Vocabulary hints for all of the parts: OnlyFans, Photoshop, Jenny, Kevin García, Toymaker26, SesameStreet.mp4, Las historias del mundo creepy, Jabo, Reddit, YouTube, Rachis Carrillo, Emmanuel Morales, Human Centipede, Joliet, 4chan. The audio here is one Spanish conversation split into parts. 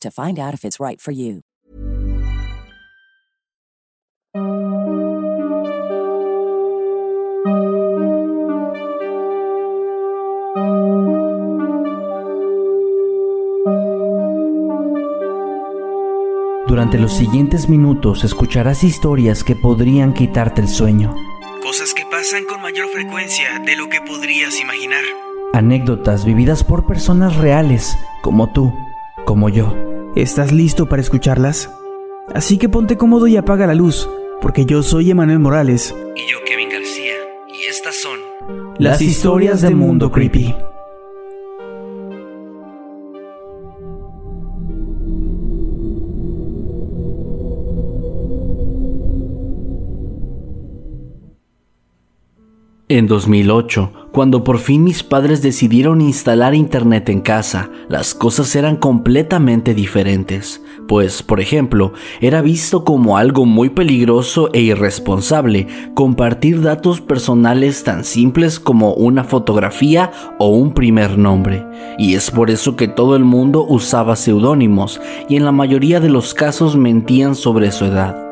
to find out if it's right for you. Durante los siguientes minutos escucharás historias que podrían quitarte el sueño. Cosas que pasan con mayor frecuencia de lo que podrías imaginar. Anécdotas vividas por personas reales como tú, como yo. ¿Estás listo para escucharlas? Así que ponte cómodo y apaga la luz, porque yo soy Emmanuel Morales. Y yo Kevin García, y estas son... Las historias del mundo creepy. En 2008, cuando por fin mis padres decidieron instalar internet en casa, las cosas eran completamente diferentes, pues, por ejemplo, era visto como algo muy peligroso e irresponsable compartir datos personales tan simples como una fotografía o un primer nombre, y es por eso que todo el mundo usaba seudónimos y en la mayoría de los casos mentían sobre su edad.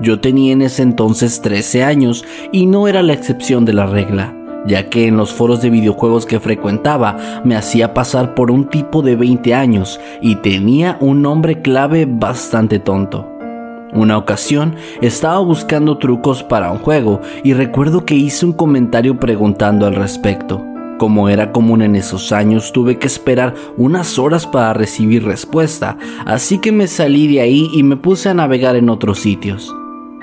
Yo tenía en ese entonces 13 años y no era la excepción de la regla, ya que en los foros de videojuegos que frecuentaba me hacía pasar por un tipo de 20 años y tenía un nombre clave bastante tonto. Una ocasión estaba buscando trucos para un juego y recuerdo que hice un comentario preguntando al respecto. Como era común en esos años, tuve que esperar unas horas para recibir respuesta, así que me salí de ahí y me puse a navegar en otros sitios.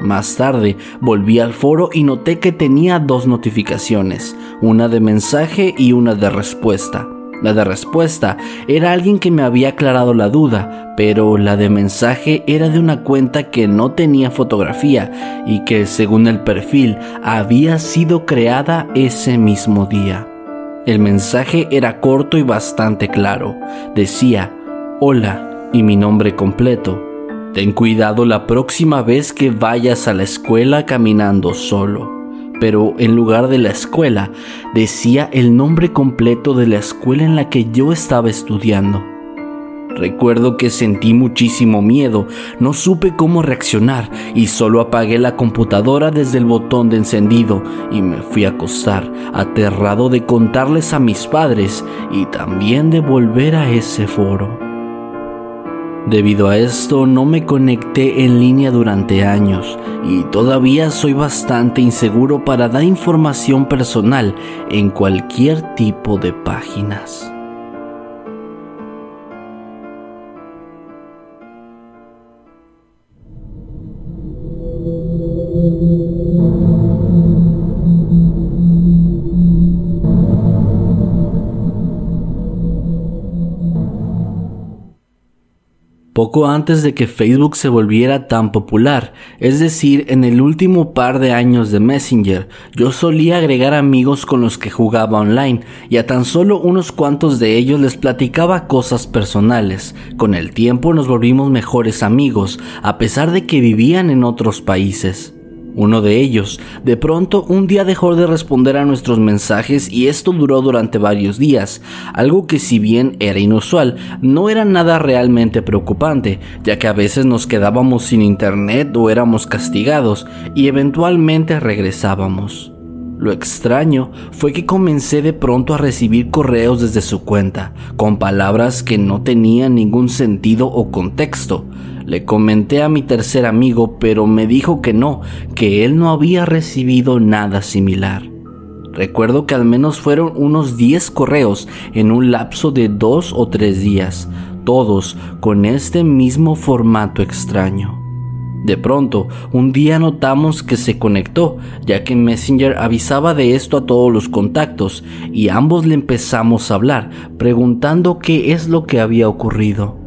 Más tarde, volví al foro y noté que tenía 2 notificaciones, una de mensaje y una de respuesta. La de respuesta era alguien que me había aclarado la duda, pero la de mensaje era de una cuenta que no tenía fotografía y que, según el perfil, había sido creada ese mismo día. El mensaje era corto y bastante claro. Decía: "Hola" y mi nombre completo. Ten cuidado la próxima vez que vayas a la escuela caminando solo. Pero en lugar de la escuela, decía el nombre completo de la escuela en la que yo estaba estudiando. Recuerdo que sentí muchísimo miedo, no supe cómo reaccionar y solo apagué la computadora desde el botón de encendido y me fui a acostar, aterrado de contarles a mis padres y también de volver a ese foro. Debido a esto, no me conecté en línea durante años y todavía soy bastante inseguro para dar información personal en cualquier tipo de páginas. Poco antes de que Facebook se volviera tan popular, es decir, en el último par de años de Messenger, yo solía agregar amigos con los que jugaba online y a tan solo unos cuantos de ellos les platicaba cosas personales. Con el tiempo nos volvimos mejores amigos, a pesar de que vivían en otros países. Uno de ellos, de pronto, un día dejó de responder a nuestros mensajes y esto duró durante varios días, algo que si bien era inusual, no era nada realmente preocupante, ya que a veces nos quedábamos sin internet o éramos castigados y eventualmente regresábamos. Lo extraño fue que comencé de pronto a recibir correos desde su cuenta, con palabras que no tenían ningún sentido o contexto. Le comenté a mi tercer amigo, pero me dijo que no, que él no había recibido nada similar. Recuerdo que al menos fueron unos 10 correos en un lapso de 2 o 3 días, todos con este mismo formato extraño. De pronto, un día notamos que se conectó, ya que Messenger avisaba de esto a todos los contactos, y ambos le empezamos a hablar, preguntando qué es lo que había ocurrido.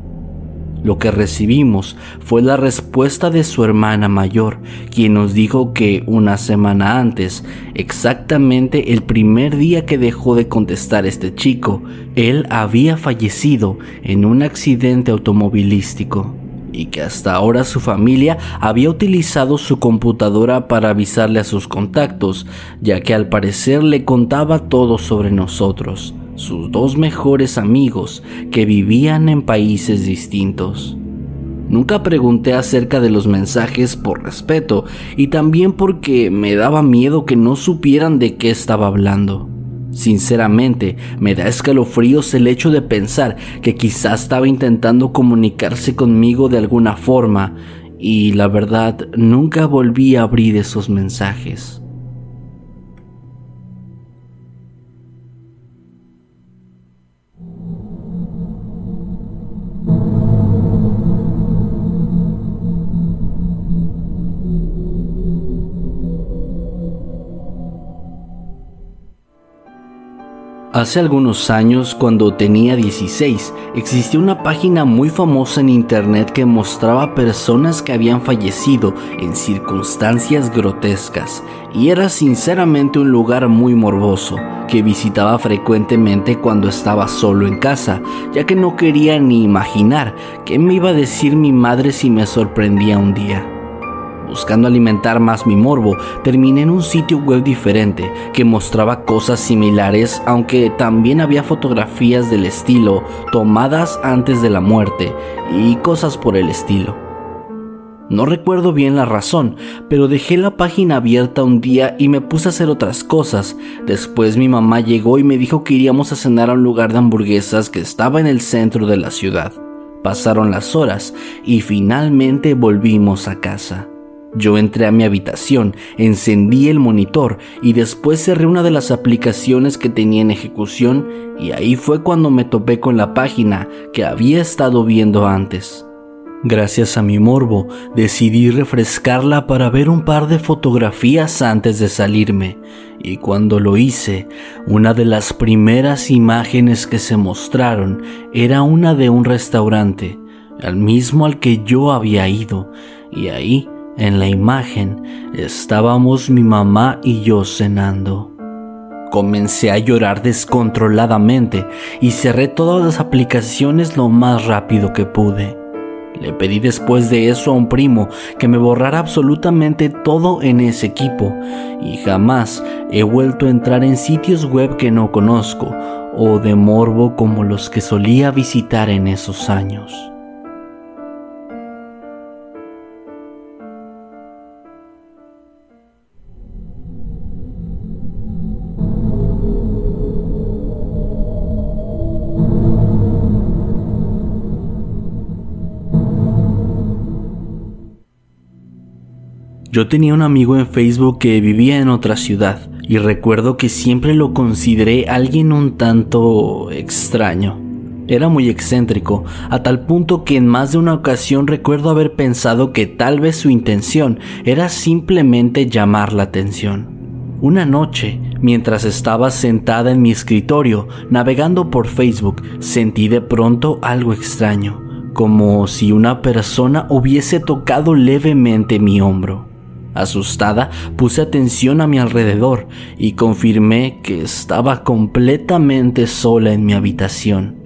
Lo que recibimos fue la respuesta de su hermana mayor, quien nos dijo que una semana antes, exactamente el primer día que dejó de contestar este chico, él había fallecido en un accidente automovilístico, y que hasta ahora su familia había utilizado su computadora para avisarle a sus contactos, ya que al parecer le contaba todo sobre nosotros, sus 2 mejores amigos que vivían en países distintos. Nunca pregunté acerca de los mensajes por respeto y también porque me daba miedo que no supieran de qué estaba hablando. Sinceramente, me da escalofríos el hecho de pensar que quizás estaba intentando comunicarse conmigo de alguna forma, y la verdad, nunca volví a abrir esos mensajes. Hace algunos años, cuando tenía 16, existió una página muy famosa en internet que mostraba personas que habían fallecido en circunstancias grotescas, y era sinceramente un lugar muy morboso, que visitaba frecuentemente cuando estaba solo en casa, ya que no quería ni imaginar qué me iba a decir mi madre si me sorprendía un día. Buscando alimentar más mi morbo, terminé en un sitio web diferente que mostraba cosas similares, aunque también había fotografías del estilo tomadas antes de la muerte y cosas por el estilo. No recuerdo bien la razón, pero dejé la página abierta un día y me puse a hacer otras cosas. Después mi mamá llegó y me dijo que iríamos a cenar a un lugar de hamburguesas que estaba en el centro de la ciudad. Pasaron las horas y finalmente volvimos a casa. Yo entré a mi habitación, encendí el monitor y después cerré una de las aplicaciones que tenía en ejecución, y ahí fue cuando me topé con la página que había estado viendo antes. Gracias a mi morbo, decidí refrescarla para ver un par de fotografías antes de salirme, y cuando lo hice, una de las primeras imágenes que se mostraron era una de un restaurante, el mismo al que yo había ido, y ahí, en la imagen, estábamos mi mamá y yo cenando. Comencé a llorar descontroladamente y cerré todas las aplicaciones lo más rápido que pude. Le pedí después de eso a un primo que me borrara absolutamente todo en ese equipo, y jamás he vuelto a entrar en sitios web que no conozco o de morbo como los que solía visitar en esos años. Yo tenía un amigo en Facebook que vivía en otra ciudad, y recuerdo que siempre lo consideré alguien un tanto extraño. Era muy excéntrico, a tal punto que en más de una ocasión recuerdo haber pensado que tal vez su intención era simplemente llamar la atención. Una noche, mientras estaba sentada en mi escritorio, navegando por Facebook, sentí de pronto algo extraño, como si una persona hubiese tocado levemente mi hombro. Asustada, puse atención a mi alrededor y confirmé que estaba completamente sola en mi habitación.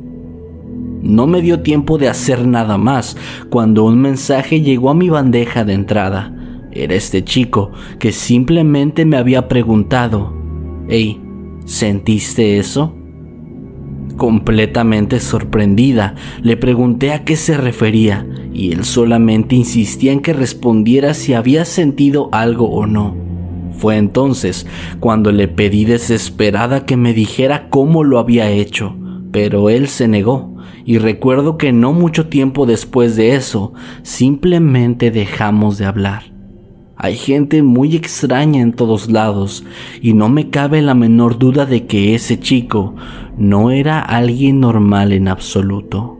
No me dio tiempo de hacer nada más cuando un mensaje llegó a mi bandeja de entrada. Era este chico que simplemente me había preguntado: «Hey, ¿sentiste eso?». Completamente sorprendida, le pregunté a qué se refería, y él solamente insistía en que respondiera si había sentido algo o no. Fue entonces cuando le pedí desesperada que me dijera cómo lo había hecho, pero él se negó y recuerdo que no mucho tiempo después de eso, simplemente dejamos de hablar. Hay gente muy extraña en todos lados y no me cabe la menor duda de que ese chico no era alguien normal en absoluto.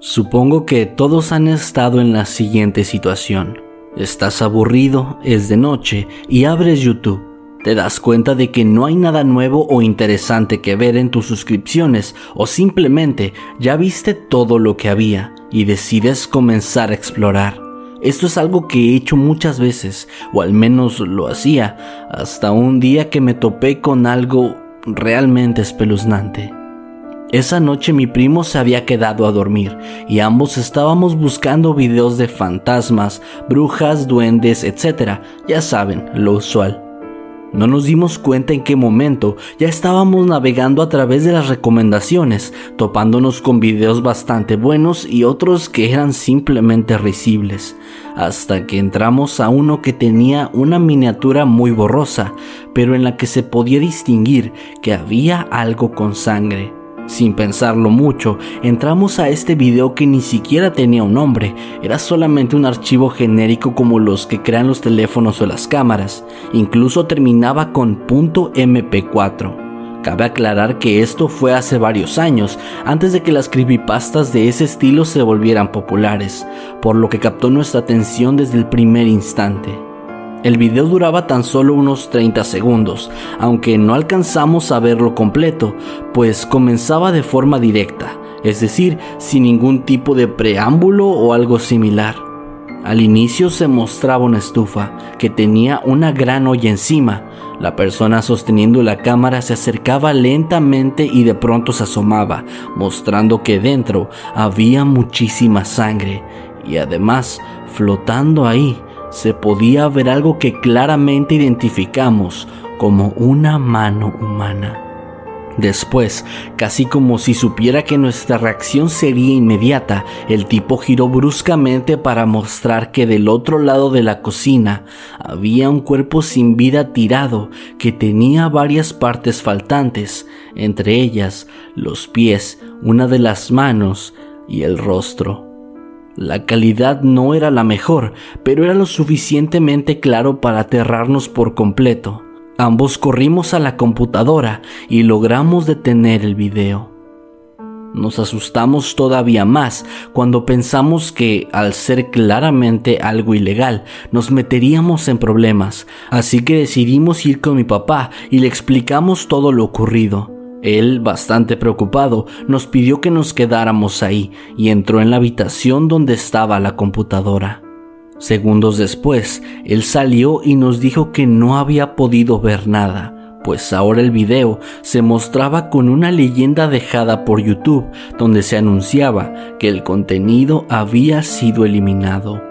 Supongo que todos han estado en la siguiente situación. Estás aburrido, es de noche y abres YouTube. Te das cuenta de que no hay nada nuevo o interesante que ver en tus suscripciones o simplemente ya viste todo lo que había y decides comenzar a explorar. Esto es algo que he hecho muchas veces, o al menos lo hacía, hasta un día que me topé con algo realmente espeluznante. Esa noche mi primo se había quedado a dormir y ambos estábamos buscando videos de fantasmas, brujas, duendes, etc. Ya saben, lo usual. No nos dimos cuenta en qué momento ya estábamos navegando a través de las recomendaciones, topándonos con videos bastante buenos y otros que eran simplemente risibles, hasta que entramos a uno que tenía una miniatura muy borrosa, pero en la que se podía distinguir que había algo con sangre. Sin pensarlo mucho, entramos a este video que ni siquiera tenía un nombre, era solamente un archivo genérico como los que crean los teléfonos o las cámaras, incluso terminaba con .mp4. Cabe aclarar que esto fue hace varios años, antes de que las creepypastas de ese estilo se volvieran populares, por lo que captó nuestra atención desde el primer instante. El video duraba tan solo unos 30 segundos, aunque no alcanzamos a verlo completo, pues comenzaba de forma directa, es decir, sin ningún tipo de preámbulo o algo similar. Al inicio se mostraba una estufa que tenía una gran olla encima. La persona sosteniendo la cámara se acercaba lentamente y de pronto se asomaba, mostrando que dentro había muchísima sangre y además flotando ahí. Se podía ver algo que claramente identificamos como una mano humana. Después, casi como si supiera que nuestra reacción sería inmediata, el tipo giró bruscamente para mostrar que del otro lado de la cocina había un cuerpo sin vida tirado que tenía varias partes faltantes, entre ellas los pies, una de las manos y el rostro. La calidad no era la mejor, pero era lo suficientemente claro para aterrarnos por completo. Ambos corrimos a la computadora y logramos detener el video. Nos asustamos todavía más cuando pensamos que, al ser claramente algo ilegal, nos meteríamos en problemas, así que decidimos ir con mi papá y le explicamos todo lo ocurrido. Él, bastante preocupado, nos pidió que nos quedáramos ahí y entró en la habitación donde estaba la computadora. Segundos después, él salió y nos dijo que no había podido ver nada, pues ahora el video se mostraba con una leyenda dejada por YouTube, donde se anunciaba que el contenido había sido eliminado.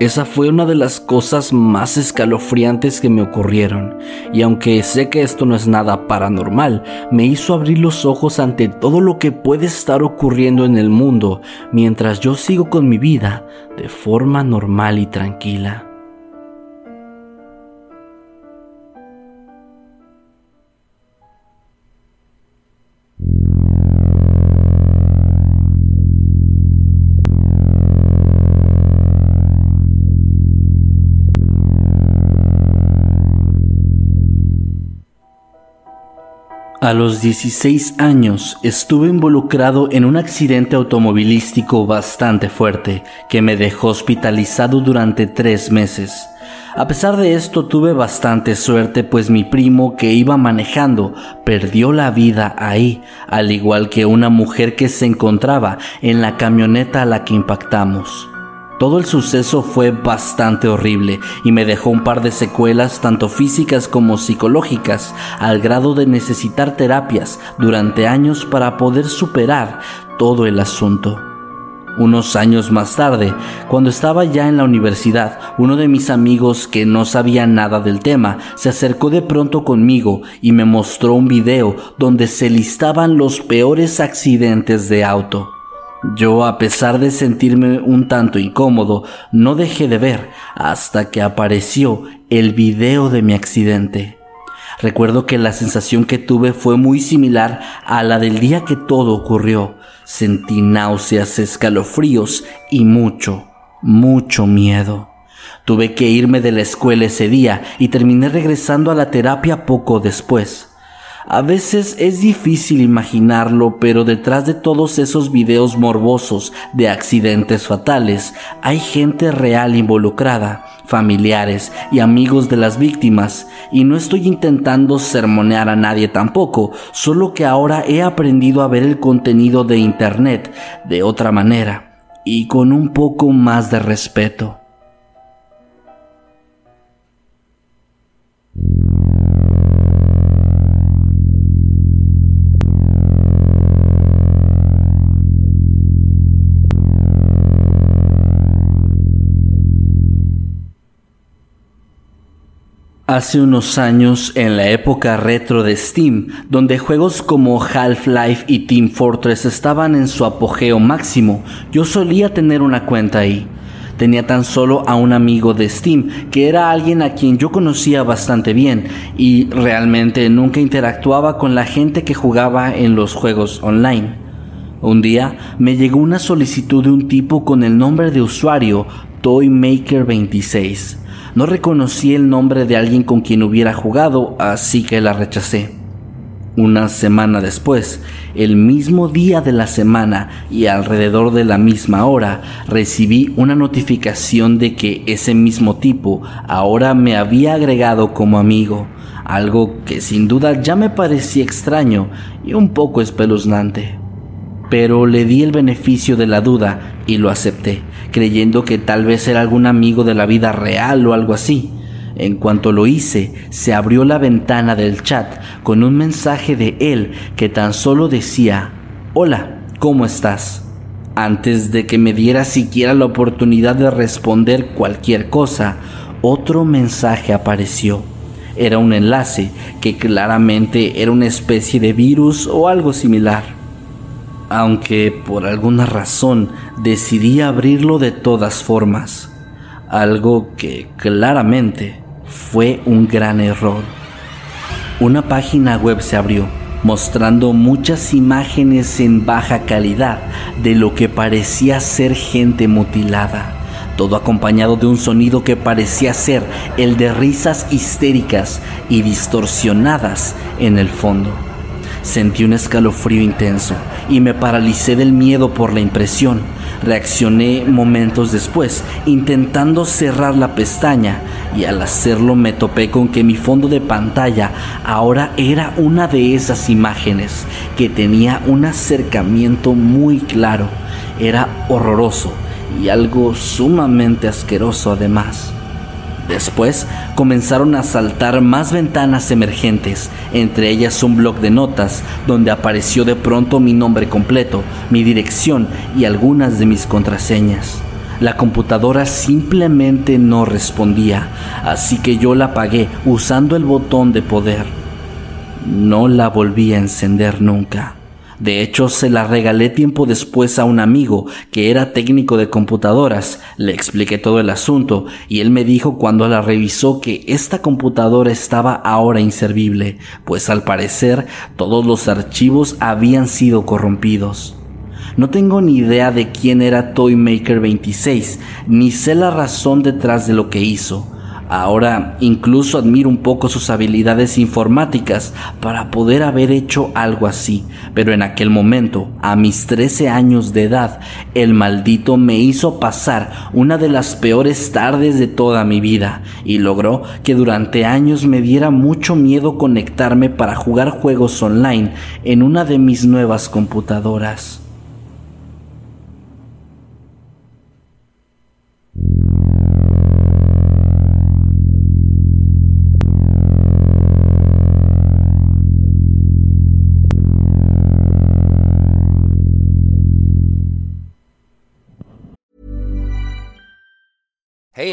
Esa fue una de las cosas más escalofriantes que me ocurrieron, y aunque sé que esto no es nada paranormal, me hizo abrir los ojos ante todo lo que puede estar ocurriendo en el mundo mientras yo sigo con mi vida de forma normal y tranquila. A los 16 años estuve involucrado en un accidente automovilístico bastante fuerte que me dejó hospitalizado durante 3 meses. A pesar de esto tuve bastante suerte, pues mi primo que iba manejando perdió la vida ahí, al igual que una mujer que se encontraba en la camioneta a la que impactamos. Todo el suceso fue bastante horrible y me dejó un par de secuelas tanto físicas como psicológicas, al grado de necesitar terapias durante años para poder superar todo el asunto. Unos años más tarde, cuando estaba ya en la universidad, uno de mis amigos que no sabía nada del tema se acercó de pronto conmigo y me mostró un video donde se listaban los peores accidentes de auto. Yo, a pesar de sentirme un tanto incómodo, no dejé de ver hasta que apareció el video de mi accidente. Recuerdo que la sensación que tuve fue muy similar a la del día que todo ocurrió. Sentí náuseas, escalofríos y mucho, mucho miedo. Tuve que irme de la escuela ese día y terminé regresando a la terapia poco después. A veces es difícil imaginarlo, pero detrás de todos esos videos morbosos de accidentes fatales, hay gente real involucrada, familiares y amigos de las víctimas, y no estoy intentando sermonear a nadie tampoco, solo que ahora he aprendido a ver el contenido de internet de otra manera y con un poco más de respeto. Hace unos años, en la época retro de Steam, donde juegos como Half-Life y Team Fortress estaban en su apogeo máximo, yo solía tener una cuenta ahí. Tenía tan solo a un amigo de Steam, que era alguien a quien yo conocía bastante bien, y realmente nunca interactuaba con la gente que jugaba en los juegos online. Un día, me llegó una solicitud de un tipo con el nombre de usuario Toymaker26. No reconocí el nombre de alguien con quien hubiera jugado, así que la rechacé. Una semana después, el mismo día de la semana y alrededor de la misma hora, recibí una notificación de que ese mismo tipo ahora me había agregado como amigo, algo que sin duda ya me parecía extraño y un poco espeluznante. Pero le di el beneficio de la duda y lo acepté, creyendo que tal vez era algún amigo de la vida real o algo así. En cuanto lo hice, se abrió la ventana del chat con un mensaje de él que tan solo decía: «Hola, ¿cómo estás?». Antes de que me diera siquiera la oportunidad de responder cualquier cosa, otro mensaje apareció. Era un enlace que claramente era una especie de virus o algo similar. Aunque por alguna razón decidí abrirlo de todas formas, algo que claramente fue un gran error. Una página web se abrió, mostrando muchas imágenes en baja calidad de lo que parecía ser gente mutilada, todo acompañado de un sonido que parecía ser el de risas histéricas y distorsionadas en el fondo. Sentí un escalofrío intenso y me paralicé del miedo por la impresión. Reaccioné momentos después, intentando cerrar la pestaña, y al hacerlo me topé con que mi fondo de pantalla ahora era una de esas imágenes que tenía un acercamiento muy claro. Era horroroso y algo sumamente asqueroso además. Después comenzaron a saltar más ventanas emergentes, entre ellas un bloc de notas donde apareció de pronto mi nombre completo, mi dirección y algunas de mis contraseñas. La computadora simplemente no respondía, así que yo la apagué usando el botón de poder. No la volví a encender nunca. De hecho, se la regalé tiempo después a un amigo que era técnico de computadoras. Le expliqué todo el asunto y él me dijo cuando la revisó que esta computadora estaba ahora inservible, pues al parecer todos los archivos habían sido corrompidos. No tengo ni idea de quién era Toymaker26, ni sé la razón detrás de lo que hizo. Ahora incluso admiro un poco sus habilidades informáticas para poder haber hecho algo así, pero en aquel momento, a mis 13 años de edad, el maldito me hizo pasar una de las peores tardes de toda mi vida y logró que durante años me diera mucho miedo conectarme para jugar juegos online en una de mis nuevas computadoras. Hey,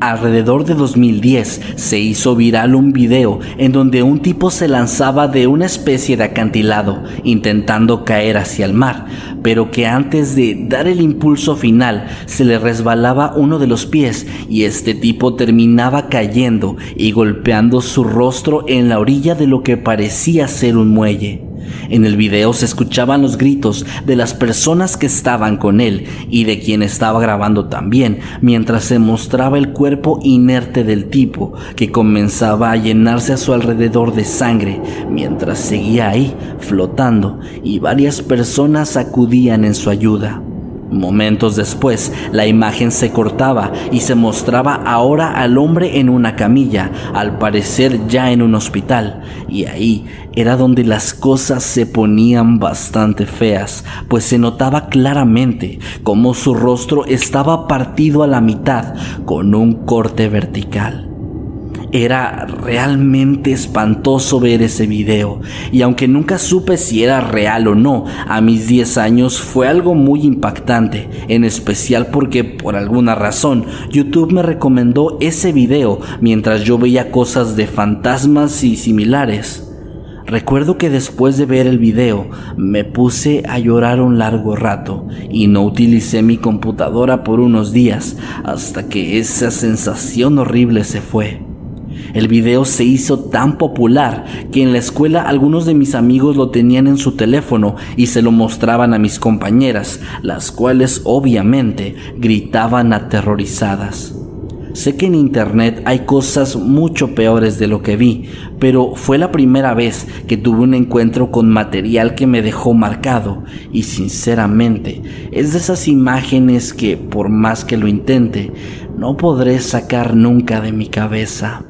Alrededor de 2010 se hizo viral un video en donde un tipo se lanzaba de una especie de acantilado intentando caer hacia el mar, pero que antes de dar el impulso final se le resbalaba uno de los pies y este tipo terminaba cayendo y golpeando su rostro en la orilla de lo que parecía ser un muelle. En el video se escuchaban los gritos de las personas que estaban con él y de quien estaba grabando también, mientras se mostraba el cuerpo inerte del tipo, que comenzaba a llenarse a su alrededor de sangre, mientras seguía ahí, flotando, y varias personas acudían en su ayuda. Momentos después, la imagen se cortaba y se mostraba ahora al hombre en una camilla, al parecer ya en un hospital, y ahí era donde las cosas se ponían bastante feas, pues se notaba claramente cómo su rostro estaba partido a la mitad con un corte vertical. Era realmente espantoso ver ese video, y aunque nunca supe si era real o no, a mis 10 años fue algo muy impactante, en especial porque por alguna razón YouTube me recomendó ese video mientras yo veía cosas de fantasmas y similares. Recuerdo que después de ver el video me puse a llorar un largo rato y no utilicé mi computadora por unos días hasta que esa sensación horrible se fue. El video se hizo tan popular que en la escuela algunos de mis amigos lo tenían en su teléfono y se lo mostraban a mis compañeras, las cuales obviamente gritaban aterrorizadas. Sé que en internet hay cosas mucho peores de lo que vi, pero fue la primera vez que tuve un encuentro con material que me dejó marcado y sinceramente es de esas imágenes que por más que lo intente no podré sacar nunca de mi cabeza.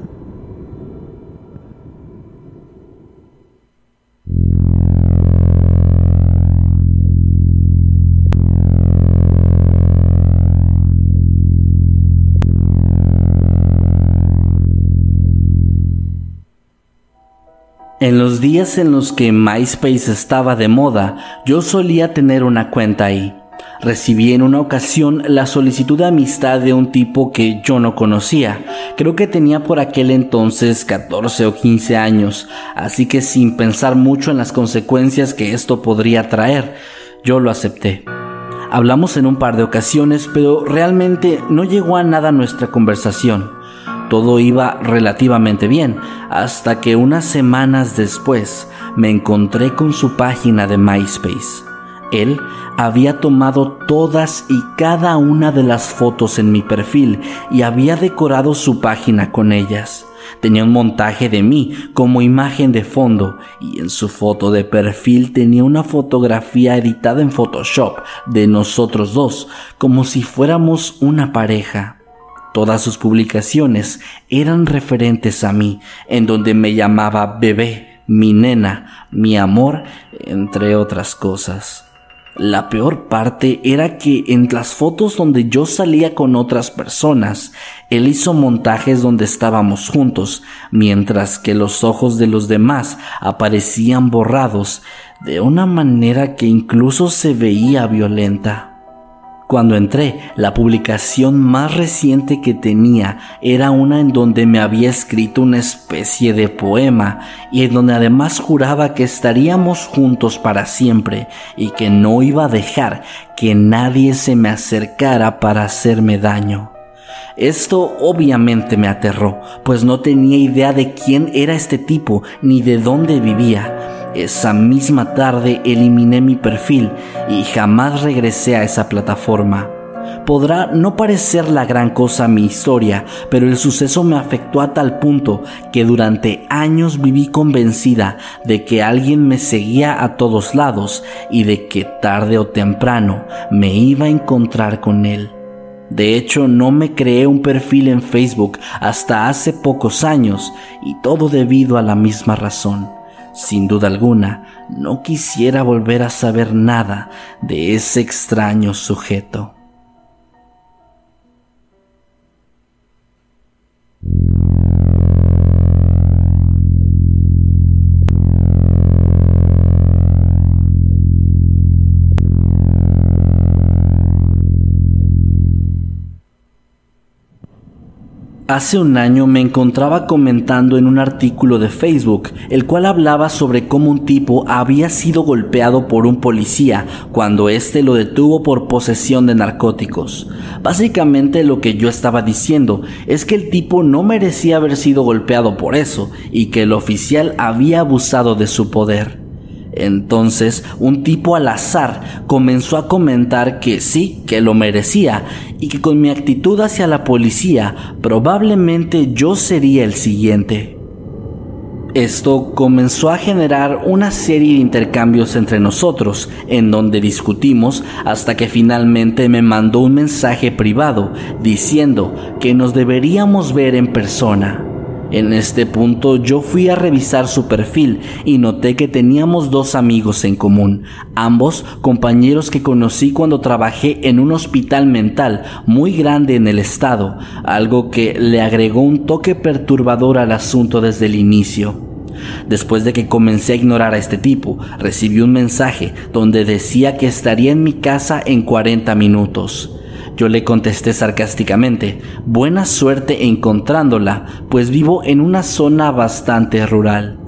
En los días en los que MySpace estaba de moda, yo solía tener una cuenta ahí. Recibí en una ocasión la solicitud de amistad de un tipo que yo no conocía. Creo que tenía por aquel entonces 14 o 15 años, así que sin pensar mucho en las consecuencias que esto podría traer, yo lo acepté. Hablamos en un par de ocasiones, pero realmente no llegó a nada nuestra conversación. Todo iba relativamente bien, hasta que unas semanas después me encontré con su página de MySpace. Él había tomado todas y cada una de las fotos en mi perfil y había decorado su página con ellas. Tenía un montaje de mí como imagen de fondo y en su foto de perfil tenía una fotografía editada en Photoshop de nosotros dos, como si fuéramos una pareja. Todas sus publicaciones eran referentes a mí, en donde me llamaba bebé, mi nena, mi amor, entre otras cosas. La peor parte era que en las fotos donde yo salía con otras personas, él hizo montajes donde estábamos juntos, mientras que los ojos de los demás aparecían borrados de una manera que incluso se veía violenta. Cuando entré, la publicación más reciente que tenía era una en donde me había escrito una especie de poema y en donde además juraba que estaríamos juntos para siempre y que no iba a dejar que nadie se me acercara para hacerme daño. Esto obviamente me aterró, pues no tenía idea de quién era este tipo ni de dónde vivía. Esa misma tarde eliminé mi perfil y jamás regresé a esa plataforma. Podrá no parecer la gran cosa mi historia, pero el suceso me afectó a tal punto que durante años viví convencida de que alguien me seguía a todos lados y de que tarde o temprano me iba a encontrar con él. De hecho, no me creé un perfil en Facebook hasta hace pocos años, y todo debido a la misma razón. Sin duda alguna, no quisiera volver a saber nada de ese extraño sujeto. Hace un año me encontraba comentando en un artículo de Facebook, el cual hablaba sobre cómo un tipo había sido golpeado por un policía cuando este lo detuvo por posesión de narcóticos. Básicamente lo que yo estaba diciendo es que el tipo no merecía haber sido golpeado por eso y que el oficial había abusado de su poder. Entonces, un tipo al azar comenzó a comentar que sí, que lo merecía y que con mi actitud hacia la policía, probablemente yo sería el siguiente. Esto comenzó a generar una serie de intercambios entre nosotros, en donde discutimos hasta que finalmente me mandó un mensaje privado diciendo que nos deberíamos ver en persona. En este punto yo fui a revisar su perfil y noté que teníamos 2 amigos en común, ambos compañeros que conocí cuando trabajé en un hospital mental muy grande en el estado, algo que le agregó un toque perturbador al asunto desde el inicio. Después de que comencé a ignorar a este tipo, recibí un mensaje donde decía que estaría en mi casa en 40 minutos. Yo le contesté sarcásticamente, buena suerte encontrándola, pues vivo en una zona bastante rural.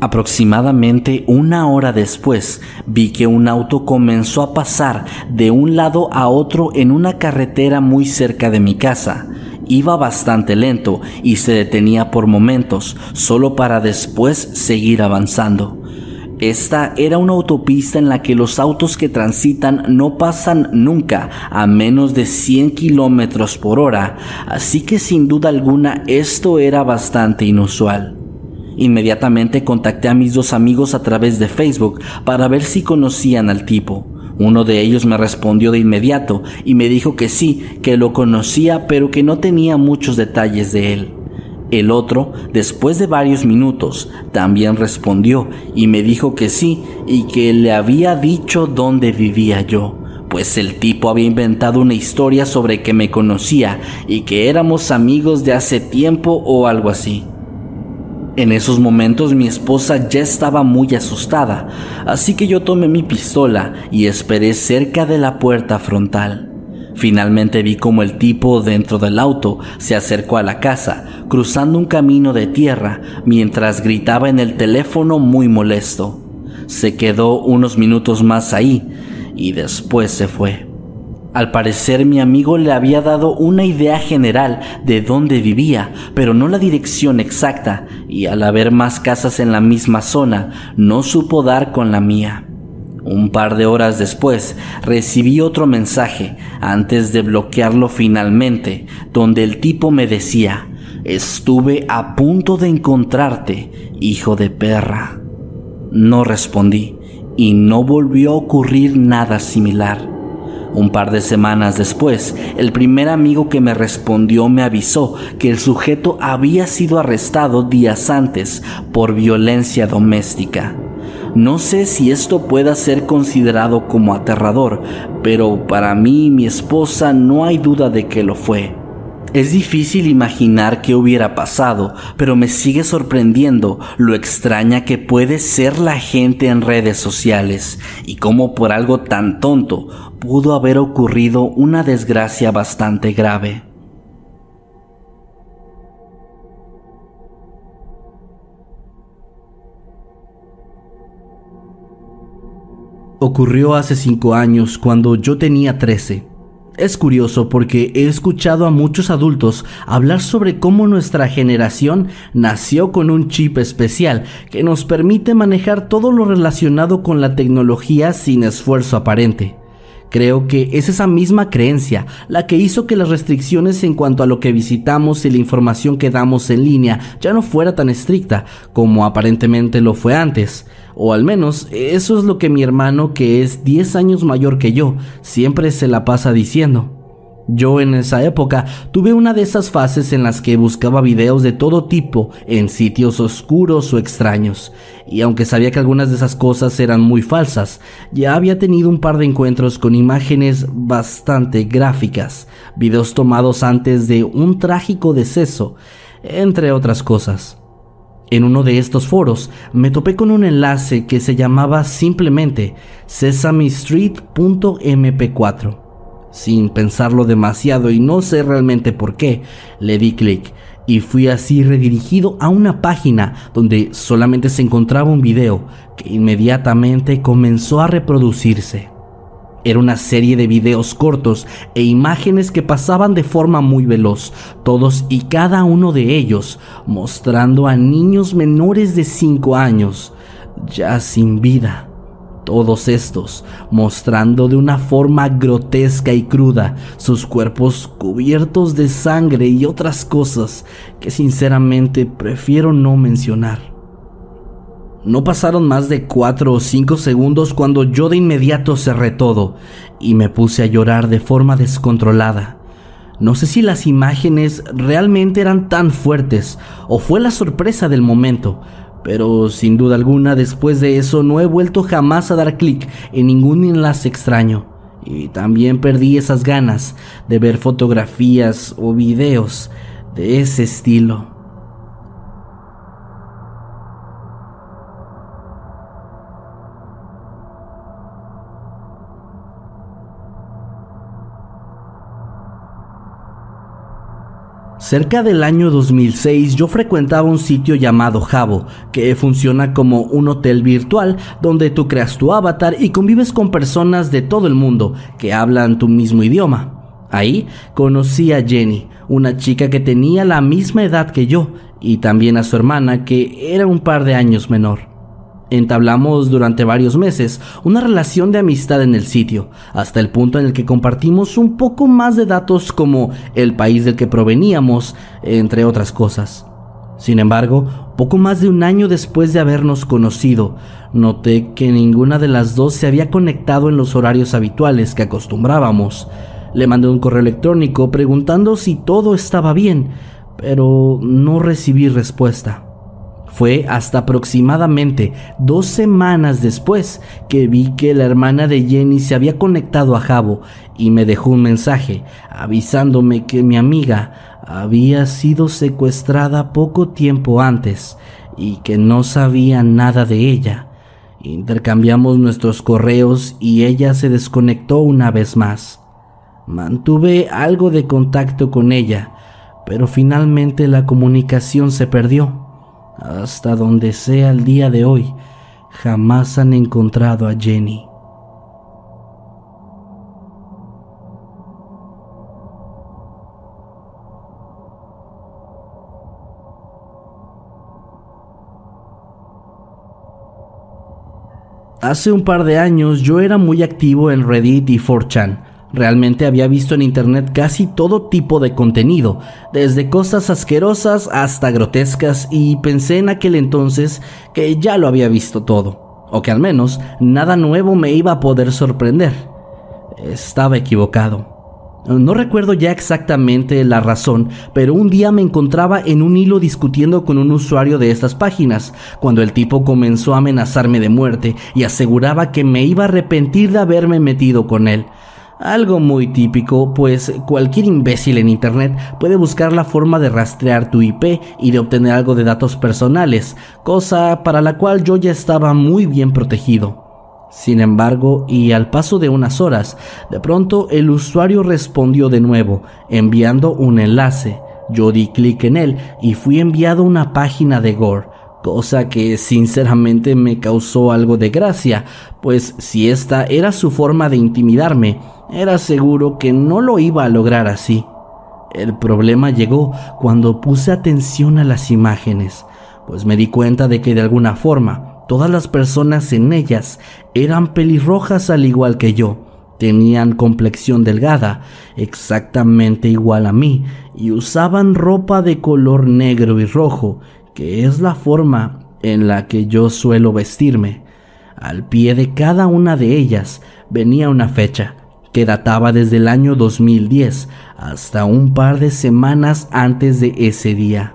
Aproximadamente 1 hora después, vi que un auto comenzó a pasar de un lado a otro en una carretera muy cerca de mi casa. Iba bastante lento y se detenía por momentos, solo para después seguir avanzando. Esta era una autopista en la que los autos que transitan no pasan nunca a menos de 100 kilómetros por hora, así que sin duda alguna esto era bastante inusual. Inmediatamente contacté a mis 2 amigos a través de Facebook para ver si conocían al tipo. Uno de ellos me respondió de inmediato y me dijo que sí, que lo conocía, pero que no tenía muchos detalles de él. El otro, después de varios minutos, también respondió y me dijo que sí y que le había dicho dónde vivía yo, pues el tipo había inventado una historia sobre que me conocía y que éramos amigos de hace tiempo o algo así. En esos momentos mi esposa ya estaba muy asustada, así que yo tomé mi pistola y esperé cerca de la puerta frontal. Finalmente vi cómo el tipo dentro del auto se acercó a la casa, cruzando un camino de tierra, mientras gritaba en el teléfono muy molesto. Se quedó unos minutos más ahí y después se fue. Al parecer mi amigo le había dado una idea general de dónde vivía, pero no la dirección exacta, y al haber más casas en la misma zona, no supo dar con la mía. Un par de horas después, recibí otro mensaje, antes de bloquearlo finalmente, donde el tipo me decía, «Estuve a punto de encontrarte, hijo de perra». No respondí, y no volvió a ocurrir nada similar. Un par de semanas después, el primer amigo que me respondió me avisó que el sujeto había sido arrestado días antes por violencia doméstica. No sé si esto pueda ser considerado como aterrador, pero para mí y mi esposa no hay duda de que lo fue. Es difícil imaginar qué hubiera pasado, pero me sigue sorprendiendo lo extraña que puede ser la gente en redes sociales y cómo por algo tan tonto pudo haber ocurrido una desgracia bastante grave. Ocurrió hace 5 años cuando yo tenía 13. Es curioso porque he escuchado a muchos adultos hablar sobre cómo nuestra generación nació con un chip especial que nos permite manejar todo lo relacionado con la tecnología sin esfuerzo aparente. Creo que es esa misma creencia la que hizo que las restricciones en cuanto a lo que visitamos y la información que damos en línea ya no fuera tan estricta como aparentemente lo fue antes. O al menos eso es lo que mi hermano, que es 10 años mayor que yo, siempre se la pasa diciendo. Yo en esa época tuve una de esas fases en las que buscaba videos de todo tipo en sitios oscuros o extraños, y aunque sabía que algunas de esas cosas eran muy falsas, ya había tenido un par de encuentros con imágenes bastante gráficas, videos tomados antes de un trágico deceso, entre otras cosas. En uno de estos foros me topé con un enlace que se llamaba simplemente SesameStreet.mp4. Sin pensarlo demasiado y no sé realmente por qué, le di clic y fui así redirigido a una página donde solamente se encontraba un video que inmediatamente comenzó a reproducirse. Era una serie de videos cortos e imágenes que pasaban de forma muy veloz, todos y cada uno de ellos mostrando a niños menores de 5 años, ya sin vida. Todos estos mostrando de una forma grotesca y cruda sus cuerpos cubiertos de sangre y otras cosas que sinceramente prefiero no mencionar. No pasaron más de 4 o 5 segundos cuando yo de inmediato cerré todo y me puse a llorar de forma descontrolada. No sé si las imágenes realmente eran tan fuertes o fue la sorpresa del momento, pero sin duda alguna después de eso no he vuelto jamás a dar clic en ningún enlace extraño, y también perdí esas ganas de ver fotografías o videos de ese estilo. Cerca del año 2006 yo frecuentaba un sitio llamado Jabo, que funciona como un hotel virtual donde tú creas tu avatar y convives con personas de todo el mundo que hablan tu mismo idioma. Ahí conocí a Jenny, una chica que tenía la misma edad que yo, y también a su hermana, que era un par de años menor. Entablamos durante varios meses una relación de amistad en el sitio, hasta el punto en el que compartimos un poco más de datos como el país del que proveníamos, entre otras cosas. Sin embargo, poco más de un año después de habernos conocido, noté que ninguna de las dos se había conectado en los horarios habituales que acostumbrábamos. Le mandé un correo electrónico preguntando si todo estaba bien, pero no recibí respuesta. Fue hasta aproximadamente 2 semanas después que vi que la hermana de Jenny se había conectado a Jabo y me dejó un mensaje avisándome que mi amiga había sido secuestrada poco tiempo antes y que no sabía nada de ella. Intercambiamos nuestros correos y ella se desconectó una vez más. Mantuve algo de contacto con ella, pero finalmente la comunicación se perdió. Hasta donde sea el día de hoy, jamás han encontrado a Jenny. Hace un par de años yo era muy activo en Reddit y 4chan. Realmente había visto en internet casi todo tipo de contenido, desde cosas asquerosas hasta grotescas, y pensé en aquel entonces que ya lo había visto todo, o que al menos nada nuevo me iba a poder sorprender. Estaba equivocado. No recuerdo ya exactamente la razón, pero un día me encontraba en un hilo discutiendo con un usuario de estas páginas, cuando el tipo comenzó a amenazarme de muerte y aseguraba que me iba a arrepentir de haberme metido con él. Algo muy típico, pues cualquier imbécil en internet puede buscar la forma de rastrear tu IP y de obtener algo de datos personales, cosa para la cual yo ya estaba muy bien protegido. Sin embargo, y al paso de unas horas, de pronto el usuario respondió de nuevo, enviando un enlace. Yo di clic en él y fui enviado a una página de gore, cosa que sinceramente me causó algo de gracia, pues si esta era su forma de intimidarme, era seguro que no lo iba a lograr así. El problema llegó cuando puse atención a las imágenes, pues me di cuenta de que de alguna forma todas las personas en ellas eran pelirrojas al igual que yo, Tenían complexión delgada, exactamente igual a mí, y usaban ropa de color negro y rojo, que es la forma en la que yo suelo vestirme. Al pie de cada una de ellas venía una fecha, que databa desde el año 2010 hasta un par de semanas antes de ese día.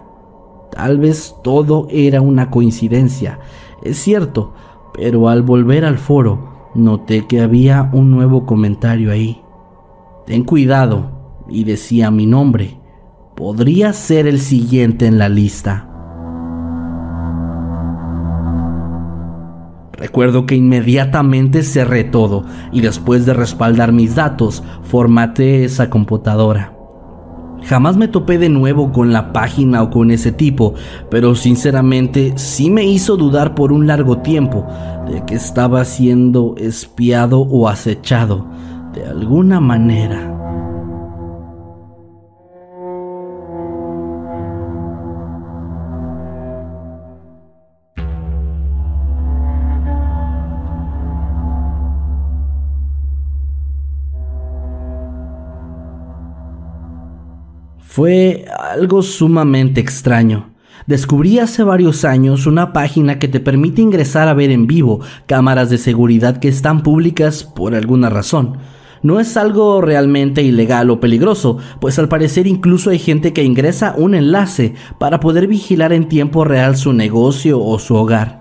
Tal vez todo era una coincidencia, es cierto, pero al volver al foro, noté que había un nuevo comentario ahí. Ten cuidado, y decía mi nombre. Podría ser el siguiente en la lista. Recuerdo que inmediatamente cerré todo y después de respaldar mis datos, formateé esa computadora. Jamás me topé de nuevo con la página o con ese tipo, pero sinceramente sí me hizo dudar por un largo tiempo de que estaba siendo espiado o acechado de alguna manera. Fue algo sumamente extraño. Descubrí hace varios años una página que te permite ingresar a ver en vivo cámaras de seguridad que están públicas por alguna razón. No es algo realmente ilegal o peligroso, pues al parecer incluso hay gente que ingresa un enlace para poder vigilar en tiempo real su negocio o su hogar.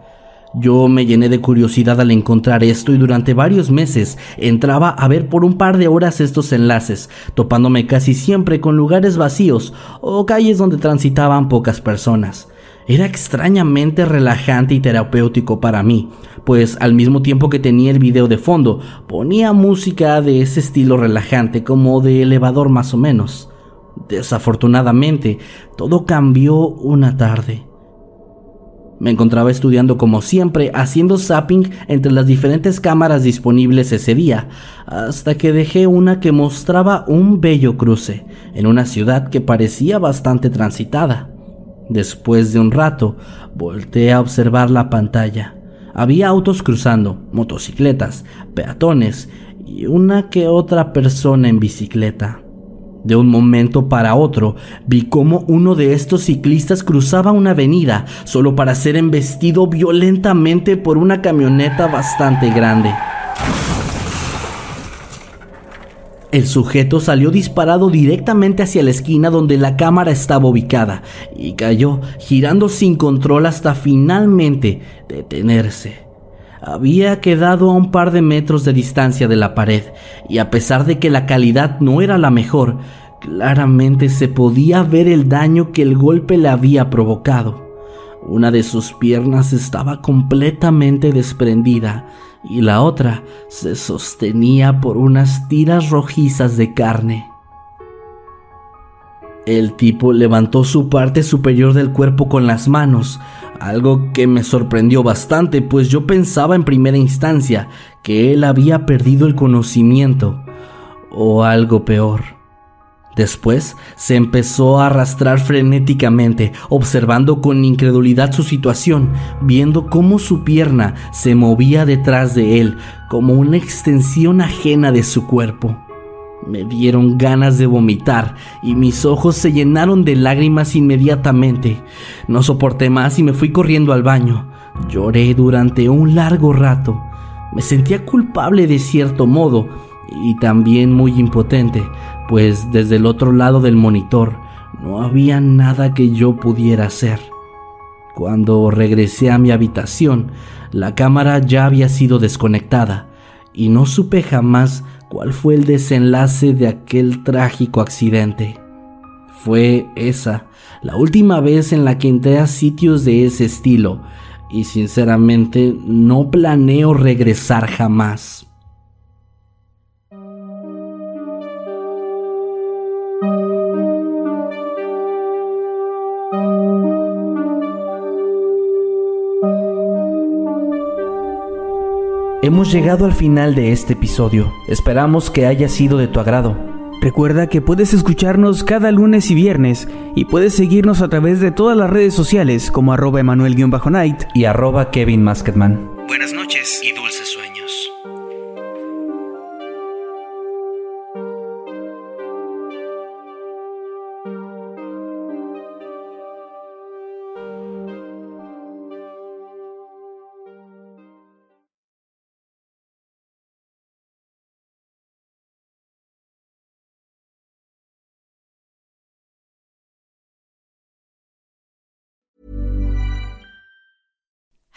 Yo me llené de curiosidad al encontrar esto y durante varios meses entraba a ver por un par de horas estos enlaces, topándome casi siempre con lugares vacíos o calles donde transitaban pocas personas. Era extrañamente relajante y terapéutico para mí, pues al mismo tiempo que tenía el video de fondo, ponía música de ese estilo relajante como de elevador más o menos. Desafortunadamente, todo cambió una tarde. Me encontraba estudiando como siempre, haciendo zapping entre las diferentes cámaras disponibles ese día, hasta que dejé una que mostraba un bello cruce, en una ciudad que parecía bastante transitada. Después de un rato, volteé a observar la pantalla. Había autos cruzando, motocicletas, peatones y una que otra persona en bicicleta. De un momento para otro, vi cómo uno de estos ciclistas cruzaba una avenida solo para ser embestido violentamente por una camioneta bastante grande. El sujeto salió disparado directamente hacia la esquina donde la cámara estaba ubicada y cayó, girando sin control hasta finalmente detenerse. Había quedado a un par de metros de distancia de la pared, y a pesar de que la calidad no era la mejor, claramente se podía ver el daño que el golpe le había provocado. Una de sus piernas estaba completamente desprendida, y la otra se sostenía por unas tiras rojizas de carne. El tipo levantó su parte superior del cuerpo con las manos, algo que me sorprendió bastante, pues yo pensaba en primera instancia que él había perdido el conocimiento o algo peor. Después se empezó a arrastrar frenéticamente, observando con incredulidad su situación, viendo cómo su pierna se movía detrás de él como una extensión ajena de su cuerpo. Me dieron ganas de vomitar y mis ojos se llenaron de lágrimas inmediatamente. No soporté más y me fui corriendo al baño. Lloré durante un largo rato. Me sentía culpable de cierto modo y también muy impotente, pues desde el otro lado del monitor no había nada que yo pudiera hacer. Cuando regresé a mi habitación, la cámara ya había sido desconectada y no supe jamás ¿cuál fue el desenlace de aquel trágico accidente? Fue esa la última vez en la que entré a sitios de ese estilo, y sinceramente no planeo regresar jamás. Hemos llegado al final de este episodio. Esperamos que haya sido de tu agrado. Recuerda que puedes escucharnos cada lunes y viernes y puedes seguirnos a través de todas las redes sociales como @Emmanuel-Night y @Kevin Maskedman. Buenas noches y dulces sueños.